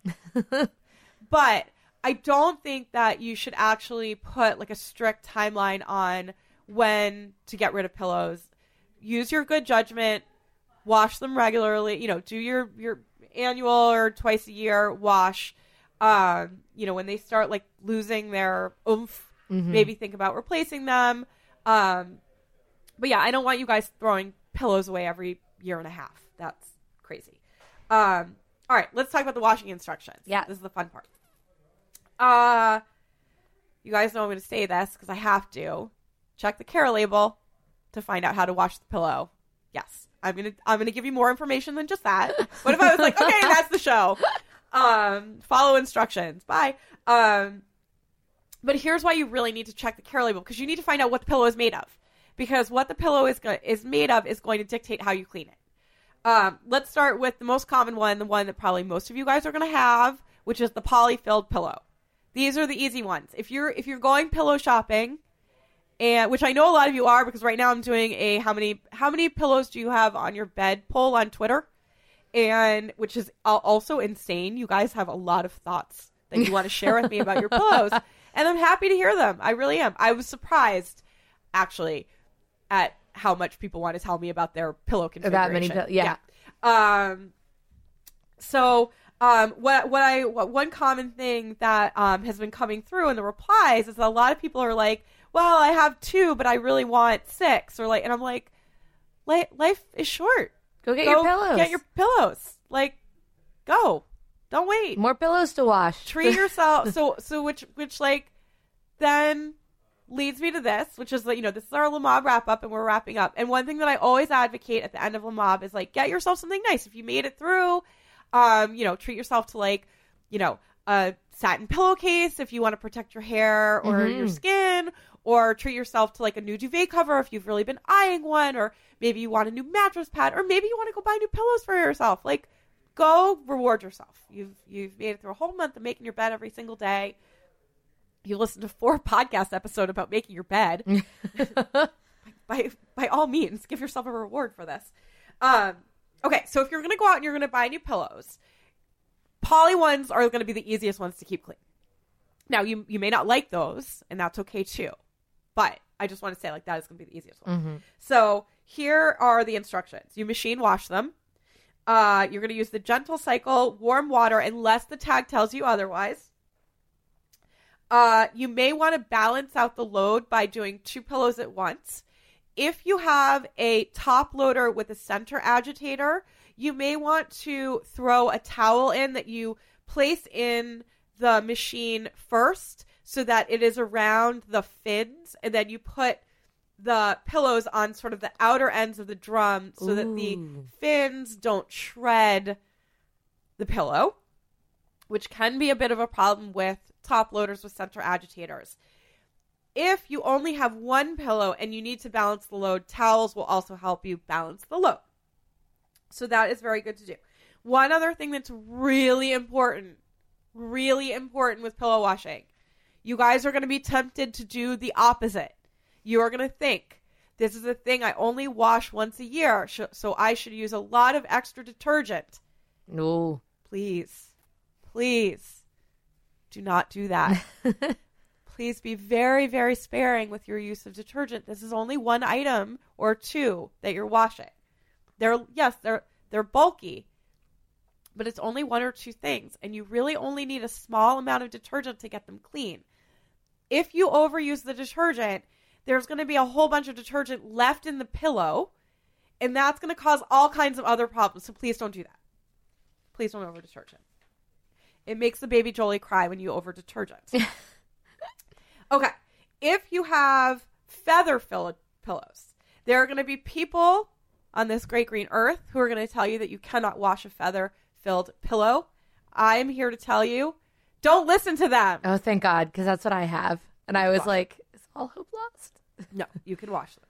But I don't think that you should actually put like a strict timeline on when to get rid of pillows. Use your good judgment. Wash them regularly. You know, do your, your annual or twice a year wash. Um, you know, when they start like losing their oomph, mm-hmm. maybe think about replacing them. Um, but yeah, I don't want you guys throwing pillows away every year and a half. That's crazy. Um, all right, let's talk about the washing instructions. Yeah. This is the fun part. Uh, you guys know I'm going to say this because I have to. Check the care label to find out how to wash the pillow. Yes. I'm going to I'm gonna give you more information than just that. What if I was like, okay, that's the show. Um, follow instructions. Bye. Um, but here's why you really need to check the care label, because you need to find out what the pillow is made of. Because what the pillow is go- is made of is going to dictate how you clean it. Um, let's start with the most common one, the one that probably most of you guys are going to have, which is the poly-filled pillow. These are the easy ones. If you're if you're going pillow shopping, and which I know a lot of you are, because right now I'm doing a how many how many pillows do you have on your bed poll on Twitter, and which is also insane. You guys have a lot of thoughts that you want to share with me about your pillows, and I'm happy to hear them. I really am. I was surprised, actually, at how much people want to tell me about their pillow configuration. About many, yeah. yeah. Um. So, um, what what I what, one common thing that um has been coming through in the replies is that a lot of people are like, well, I have two, but I really want six, or like, and I'm like, life is short. Go get go your pillows. Get your pillows. Like, go. Don't wait. More pillows to wash. Treat yourself. so, so which, which like, then leads me to this, which is that, you know, this is our LaMob wrap up, and we're wrapping up. And one thing that I always advocate at the end of LaMob is like, get yourself something nice. If you made it through, um, you know, treat yourself to like, you know, a satin pillowcase if you want to protect your hair or mm-hmm. your skin. Or treat yourself to like a new duvet cover if you've really been eyeing one. Or maybe you want a new mattress pad. Or maybe you want to go buy new pillows for yourself. Like, go reward yourself. You've you've made it through a whole month of making your bed every single day. You listened to four podcast episodes about making your bed. by, by by all means, give yourself a reward for this. Um, okay, so if you're going to go out and you're going to buy new pillows, poly ones are going to be the easiest ones to keep clean. Now, you you may not like those, and that's okay too. But I just want to say, like, that is going to be the easiest one. Mm-hmm. So here are the instructions. You machine wash them. Uh, you're going to use the gentle cycle, warm water, unless the tag tells you otherwise. Uh, you may want to balance out the load by doing two pillows at once. If you have a top loader with a center agitator, you may want to throw a towel in that you place in the machine first, so that it is around the fins, and then you put the pillows on sort of the outer ends of the drum so Ooh. That the fins don't shred the pillow, which can be a bit of a problem with top loaders with center agitators. If you only have one pillow and you need to balance the load, towels will also help you balance the load. So that is very good to do. One other thing that's really important, really important with pillow washing. You guys are going to be tempted to do the opposite. You are going to think, this is a thing I only wash once a year, so I should use a lot of extra detergent. No. Please, please do not do that. Please be very, very sparing with your use of detergent. This is only one item or two that you're washing. They're yes, they're they're bulky, but it's only one or two things, and you really only need a small amount of detergent to get them clean. If you overuse the detergent, there's going to be a whole bunch of detergent left in the pillow, and that's going to cause all kinds of other problems. So please don't do that. Please don't over detergent. It makes the baby Jolie cry when you over detergent. Okay, if you have feather fill- pillows, there are going to be people on this great green earth who are going to tell you that you cannot wash a feather-filled pillow. I'm here to tell you, don't listen to them. Oh, thank God, because that's what I have. And I was wash. like, is all hope lost? No, you can wash them.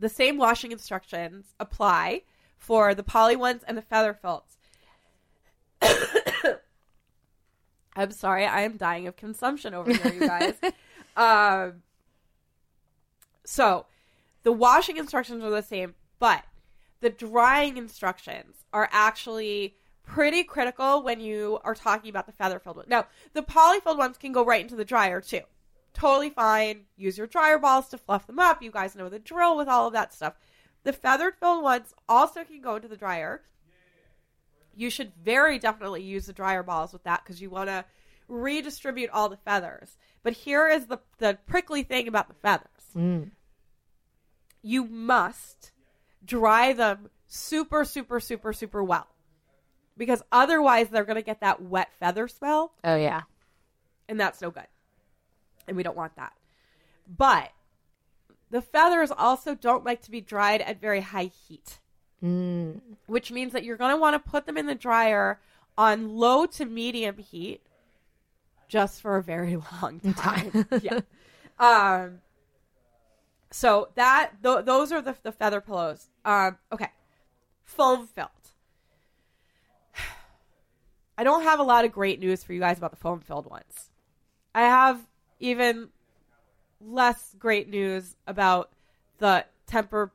The same washing instructions apply for the poly ones and the feather-filleds. I'm sorry, I am dying of consumption over here, you guys. um, so, the washing instructions are the same, but the drying instructions are actually pretty critical when you are talking about the feather-filled ones. Now, the poly-filled ones can go right into the dryer, too. Totally fine. Use your dryer balls to fluff them up. You guys know the drill with all of that stuff. The feather-filled ones also can go into the dryer. You should very definitely use the dryer balls with that because you want to redistribute all the feathers. But here is the, the prickly thing about the feathers. Mm. You must dry them super, super, super, super well because otherwise they're going to get that wet feather smell. Oh, yeah. And that's no good. And we don't want that. But the feathers also don't like to be dried at very high heat. Mm. Which means that you're going to want to put them in the dryer on low to medium heat just for a very long time. yeah. Um, so that th- those are the, the feather pillows. Um, okay. Foam filled. I don't have a lot of great news for you guys about the foam filled ones. I have even less great news about the Tempur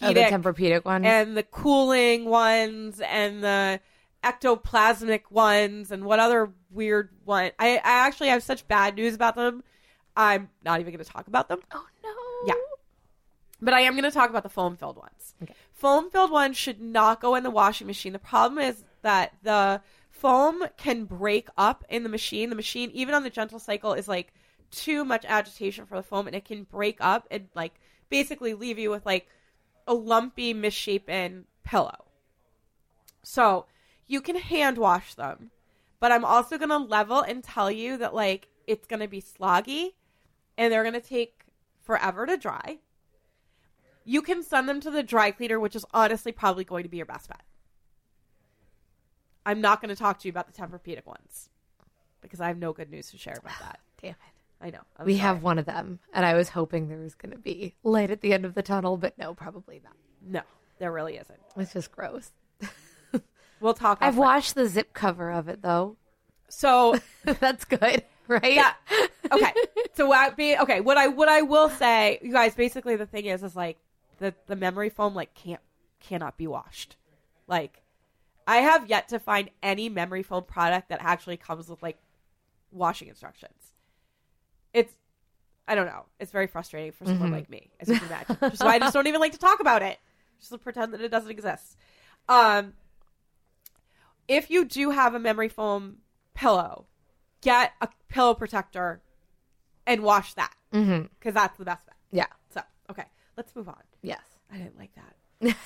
Oh, the Tempur-Pedic ones. And the cooling ones and the ectoplasmic ones and what other weird one. I, I actually have such bad news about them. I'm not even going to talk about them. Oh, no. Yeah. But I am going to talk about the foam-filled ones. Okay. Foam-filled ones should not go in the washing machine. The problem is that the foam can break up in the machine. The machine, even on the gentle cycle, is like too much agitation for the foam and it can break up and like basically leave you with like a lumpy, misshapen pillow. So you can hand wash them, but I'm also going to level and tell you that like it's going to be sloggy and they're going to take forever to dry. You can send them to the dry cleaner, which is honestly probably going to be your best bet. I'm not going to talk to you about the Tempur-Pedic ones because I have no good news to share about that. Damn it. I know. I'm we sorry. have one of them, and I was hoping there was going to be light at the end of the tunnel, but no, probably not. No, there really isn't. It's just gross. We'll talk about it. I've washed the zip cover of it, though. So that's good, right? Yeah. Okay. So I be okay. What I what I will say, you guys, basically the thing is, is like the the memory foam like can't cannot be washed. Like I have yet to find any memory foam product that actually comes with like washing instructions. It's, I don't know. It's very frustrating for someone mm-hmm. like me, as you can imagine. Which is why I just don't even like to talk about it. Just pretend that it doesn't exist. Um, if you do have a memory foam pillow, get a pillow protector and wash that. Because mm-hmm. that's the best bet. Yeah. So, okay. Let's move on. Yes. I didn't like that.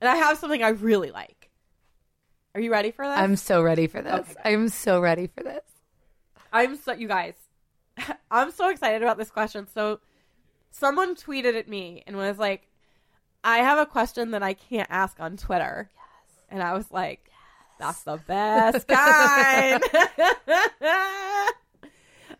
And I have something I really like. Are you ready for this? I'm so ready for this. Okay, I'm so ready for this. I'm so, you guys, I'm so excited about this question. So someone tweeted at me and was like, I have a question that I can't ask on Twitter. Yes. And I was like, yes. That's the best kind.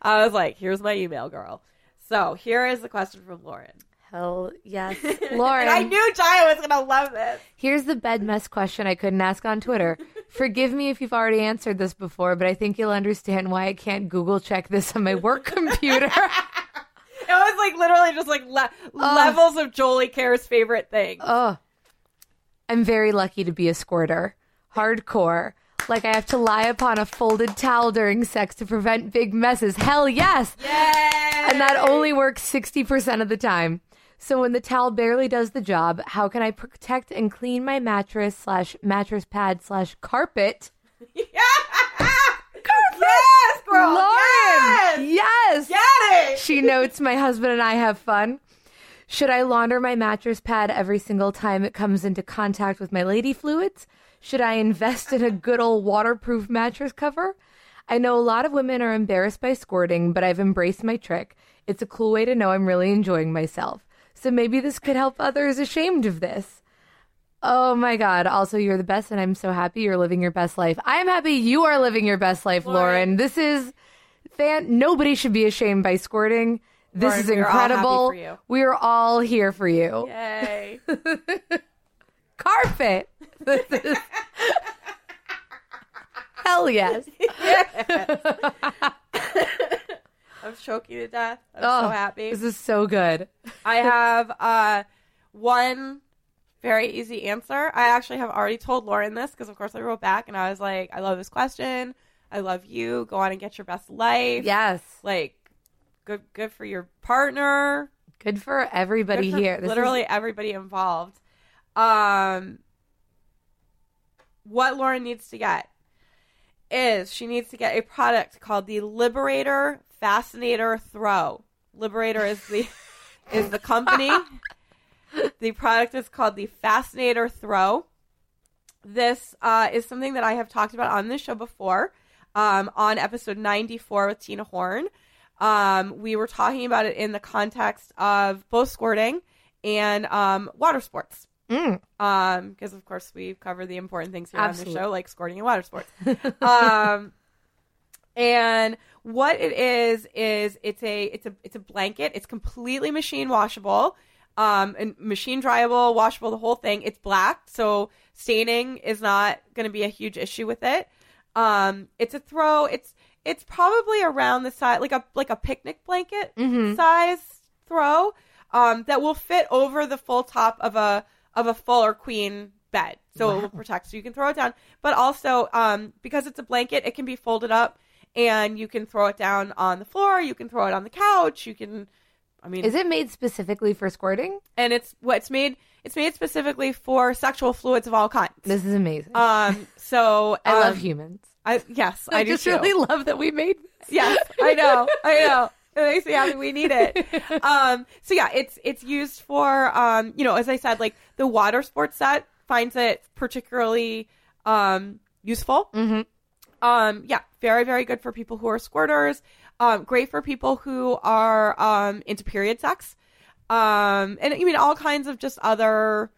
I was like, here's my email, girl. So here is the question from Lauren. Hell yes, Lauren. And I knew Jaya was going to love this. Here's the bed mess question I couldn't ask on Twitter. Forgive me if you've already answered this before, but I think you'll understand why I can't Google check this on my work computer. It was like literally just like le- uh, levels of Jolie Care's favorite thing. Oh, uh, I'm very lucky to be a squirter. Hardcore. Like I have to lie upon a folded towel during sex to prevent big messes. Hell yes. Yay! And that only works sixty percent of the time. So when the towel barely does the job, how can I protect and clean my mattress slash mattress pad slash carpet? Yeah. Carpet. Yes, girl. Lauren. Yes. Yes. Get it. She notes, my husband and I have fun. Should I launder my mattress pad every single time it comes into contact with my lady fluids? Should I invest in a good old waterproof mattress cover? I know a lot of women are embarrassed by squirting, but I've embraced my trick. It's a cool way to know I'm really enjoying myself. So maybe this could help others ashamed of this. Oh, my God. Also, you're the best, and I'm so happy you're living your best life. I'm happy you are living your best life, Lauren. Lauren. This is fan. Nobody should be ashamed by squirting. This Lauren, is incredible. We are all here for you. Yay. Carpet. Hell yes. Yes. I'm choking to death. I'm oh, so happy. This is so good. I have uh, one very easy answer. I actually have already told Lauren this because, of course, I wrote back and I was like, I love this question. I love you. Go on and get your best life. Yes. Like, good good for your partner. Good for everybody good for here. This literally is... everybody involved. Um, what Lauren needs to get is she needs to get a product called the Liberator Fascinator Throw. Liberator is the is the company. The product is called the Fascinator Throw. This uh, is something that I have talked about on this show before, um, on episode ninety-four with Tina Horn. Um, we were talking about it in the context of both squirting and um, water sports. Mm. Um, because of course we cover the important things here Absolutely. On the show, like squirting and water sports. um, and what it is is it's a it's a it's a blanket. It's completely machine washable, um, and machine dryable, washable, the whole thing. It's black, so staining is not going to be a huge issue with it. Um, it's a throw. It's it's probably around the size, like a like a picnic blanket mm-hmm. size throw, um, that will fit over the full top of a of a full or queen bed. So wow. It will protect. So you can throw it down. But also, um, because it's a blanket, it can be folded up and you can throw it down on the floor. You can throw it on the couch. You can, I mean. Is it made specifically for squirting? And it's what's made, it's made specifically for sexual fluids of all kinds. This is amazing. Um, so. I um, love humans. I Yes, I, I do just too. Really love that we made this. Yes, I know. I know. It makes me happy. We need it. Um, so yeah, it's it's used for um, you know, as I said, like the water sports set finds it particularly um, useful. Mm-hmm. Um, yeah, very very good for people who are squirters. Um, great for people who are um, into period sex, um, and I mean all kinds of just other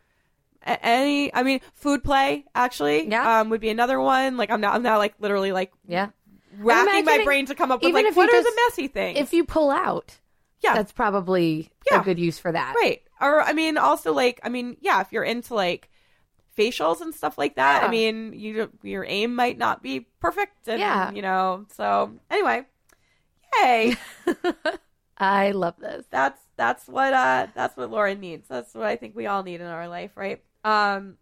any. I mean, food play actually yeah. um, would be another one. Like I'm not I'm not like literally like yeah. racking my brain to come up with, like, what are the messy things? If you pull out, yeah, that's probably yeah. a good use for that. Right. Or, I mean, also, like, I mean, yeah, if you're into, like, facials and stuff like that, yeah. I mean, you your aim might not be perfect. And, yeah. You know, so, anyway. Yay. I love this. That's that's what uh, that's what Lauren needs. That's what I think we all need in our life, right? Um,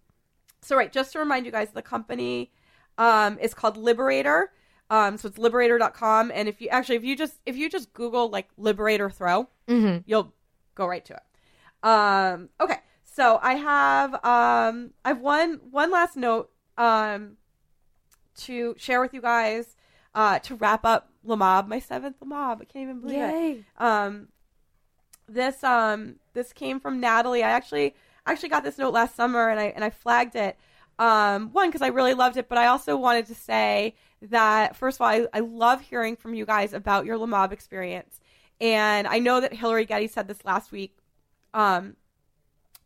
so, right, just to remind you guys, the company um, is called Liberator. Um, so it's liberator dot com. And if you actually, if you just, if you just Google like Liberator Throw, mm-hmm. you'll go right to it. Um, okay. So I have, um, I have one, one last note, um, to share with you guys, uh, to wrap up LaMob, my seventh LaMob. I can't even believe Yay. It. Um, this, um, this came from Natalie. I actually, actually got this note last summer and I, and I flagged it. Um, one, because I really loved it, but I also wanted to say that, first of all, I, I love hearing from you guys about your LaMob experience. And I know that Hilary Getty said this last week um,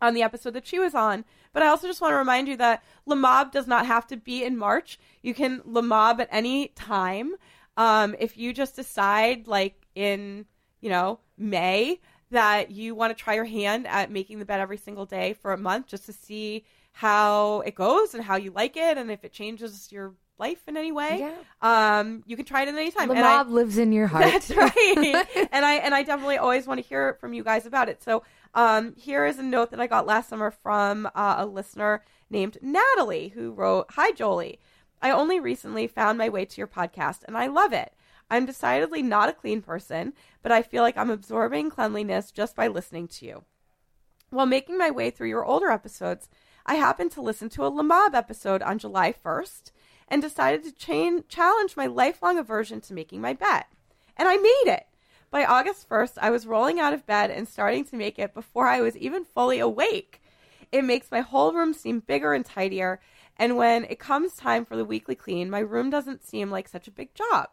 on the episode that she was on, but I also just want to remind you that LaMob does not have to be in March. You can LaMob at any time. Um, if you just decide, like in, you know, May, that you want to try your hand at making the bed every single day for a month just to see how it goes and how you like it and if it changes your life in any way, yeah. um, you can try it at any time. LaMob and I, lives in your heart. That's right. and I and I definitely always want to hear from you guys about it. So um, here is a note that I got last summer from uh, a listener named Natalie, who wrote, "Hi, Jolie. I only recently found my way to your podcast, and I love it. I'm decidedly not a clean person, but I feel like I'm absorbing cleanliness just by listening to you. While making my way through your older episodes, I happened to listen to a LaMob episode on July first and decided to chain, challenge my lifelong aversion to making my bed. And I made it. By August first, I was rolling out of bed and starting to make it before I was even fully awake. It makes my whole room seem bigger and tidier, and when it comes time for the weekly clean, my room doesn't seem like such a big job.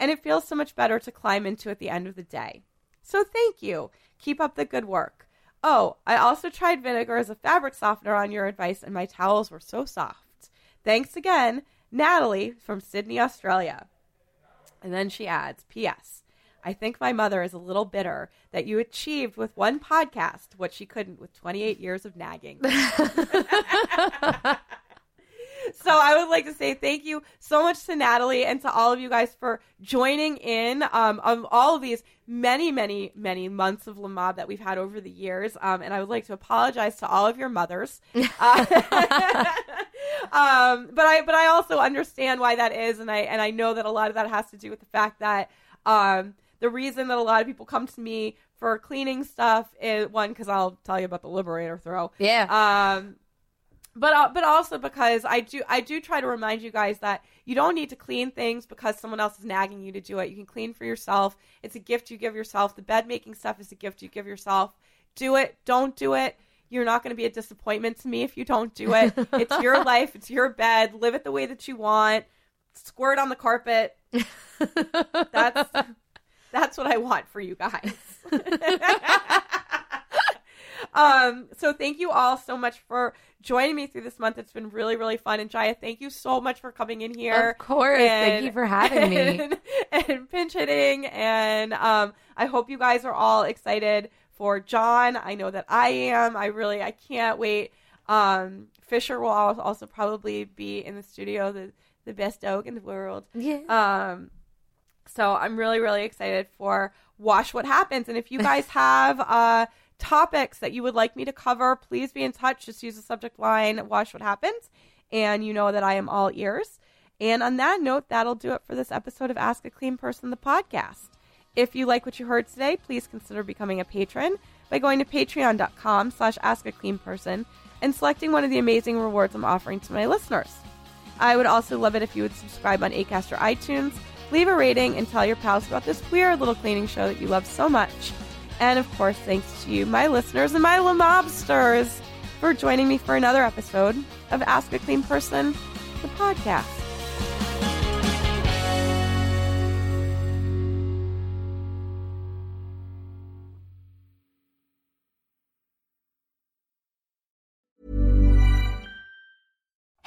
And it feels so much better to climb into at the end of the day. So thank you. Keep up the good work. Oh, I also tried vinegar as a fabric softener on your advice, and my towels were so soft. Thanks again, Natalie from Sydney, Australia." And then she adds, "P S. I think my mother is a little bitter that you achieved with one podcast what she couldn't with twenty-eight years of nagging." So I would like to say thank you so much to Natalie and to all of you guys for joining in um, on all of these many, many, many months of LaMob that we've had over the years. Um, and I would like to apologize to all of your mothers. Uh, um, but I but I also understand why that is. And I, and I know that a lot of that has to do with the fact that um, the reason that a lot of people come to me for cleaning stuff is, one, because I'll tell you about the Liberator throw. Yeah. Um, But uh, but also because I do I do try to remind you guys that you don't need to clean things because someone else is nagging you to do it. You can clean for yourself. It's a gift you give yourself. The bed making stuff is a gift you give yourself. Do it. Don't do it. You're not going to be a disappointment to me if you don't do it. It's your life. It's your bed. Live it the way that you want. Squirt on the carpet. That's that's what I want for you guys. Um, so thank you all so much for joining me through this month. It's been really, really fun. And Jaya, thank you so much for coming in here. Of course. And, thank you for having me. And, and pinch hitting. And um, I hope you guys are all excited for John. I know that I am. I really, I can't wait. Um, Fisher will also probably be in the studio, the, the best dog in the world. Yeah. Um, so I'm really, really excited for Watch What Happens. And if you guys have, uh, topics that you would like me to cover, please be in touch. Just use the subject line, Watch What Happens, and you know that I am all ears. And on that note, that'll do it for this episode of Ask a Clean Person, the podcast. If you like what you heard today, please consider becoming a patron by going to patreon.com slash ask a clean person and selecting one of the amazing rewards I'm offering to my listeners. I would also love it if you would subscribe on Acast or iTunes, leave a rating, and tell your pals about this weird little cleaning show that you love so much. And, of course, thanks to you, my listeners and my LaMobsters, for joining me for another episode of Ask a Clean Person, the podcast.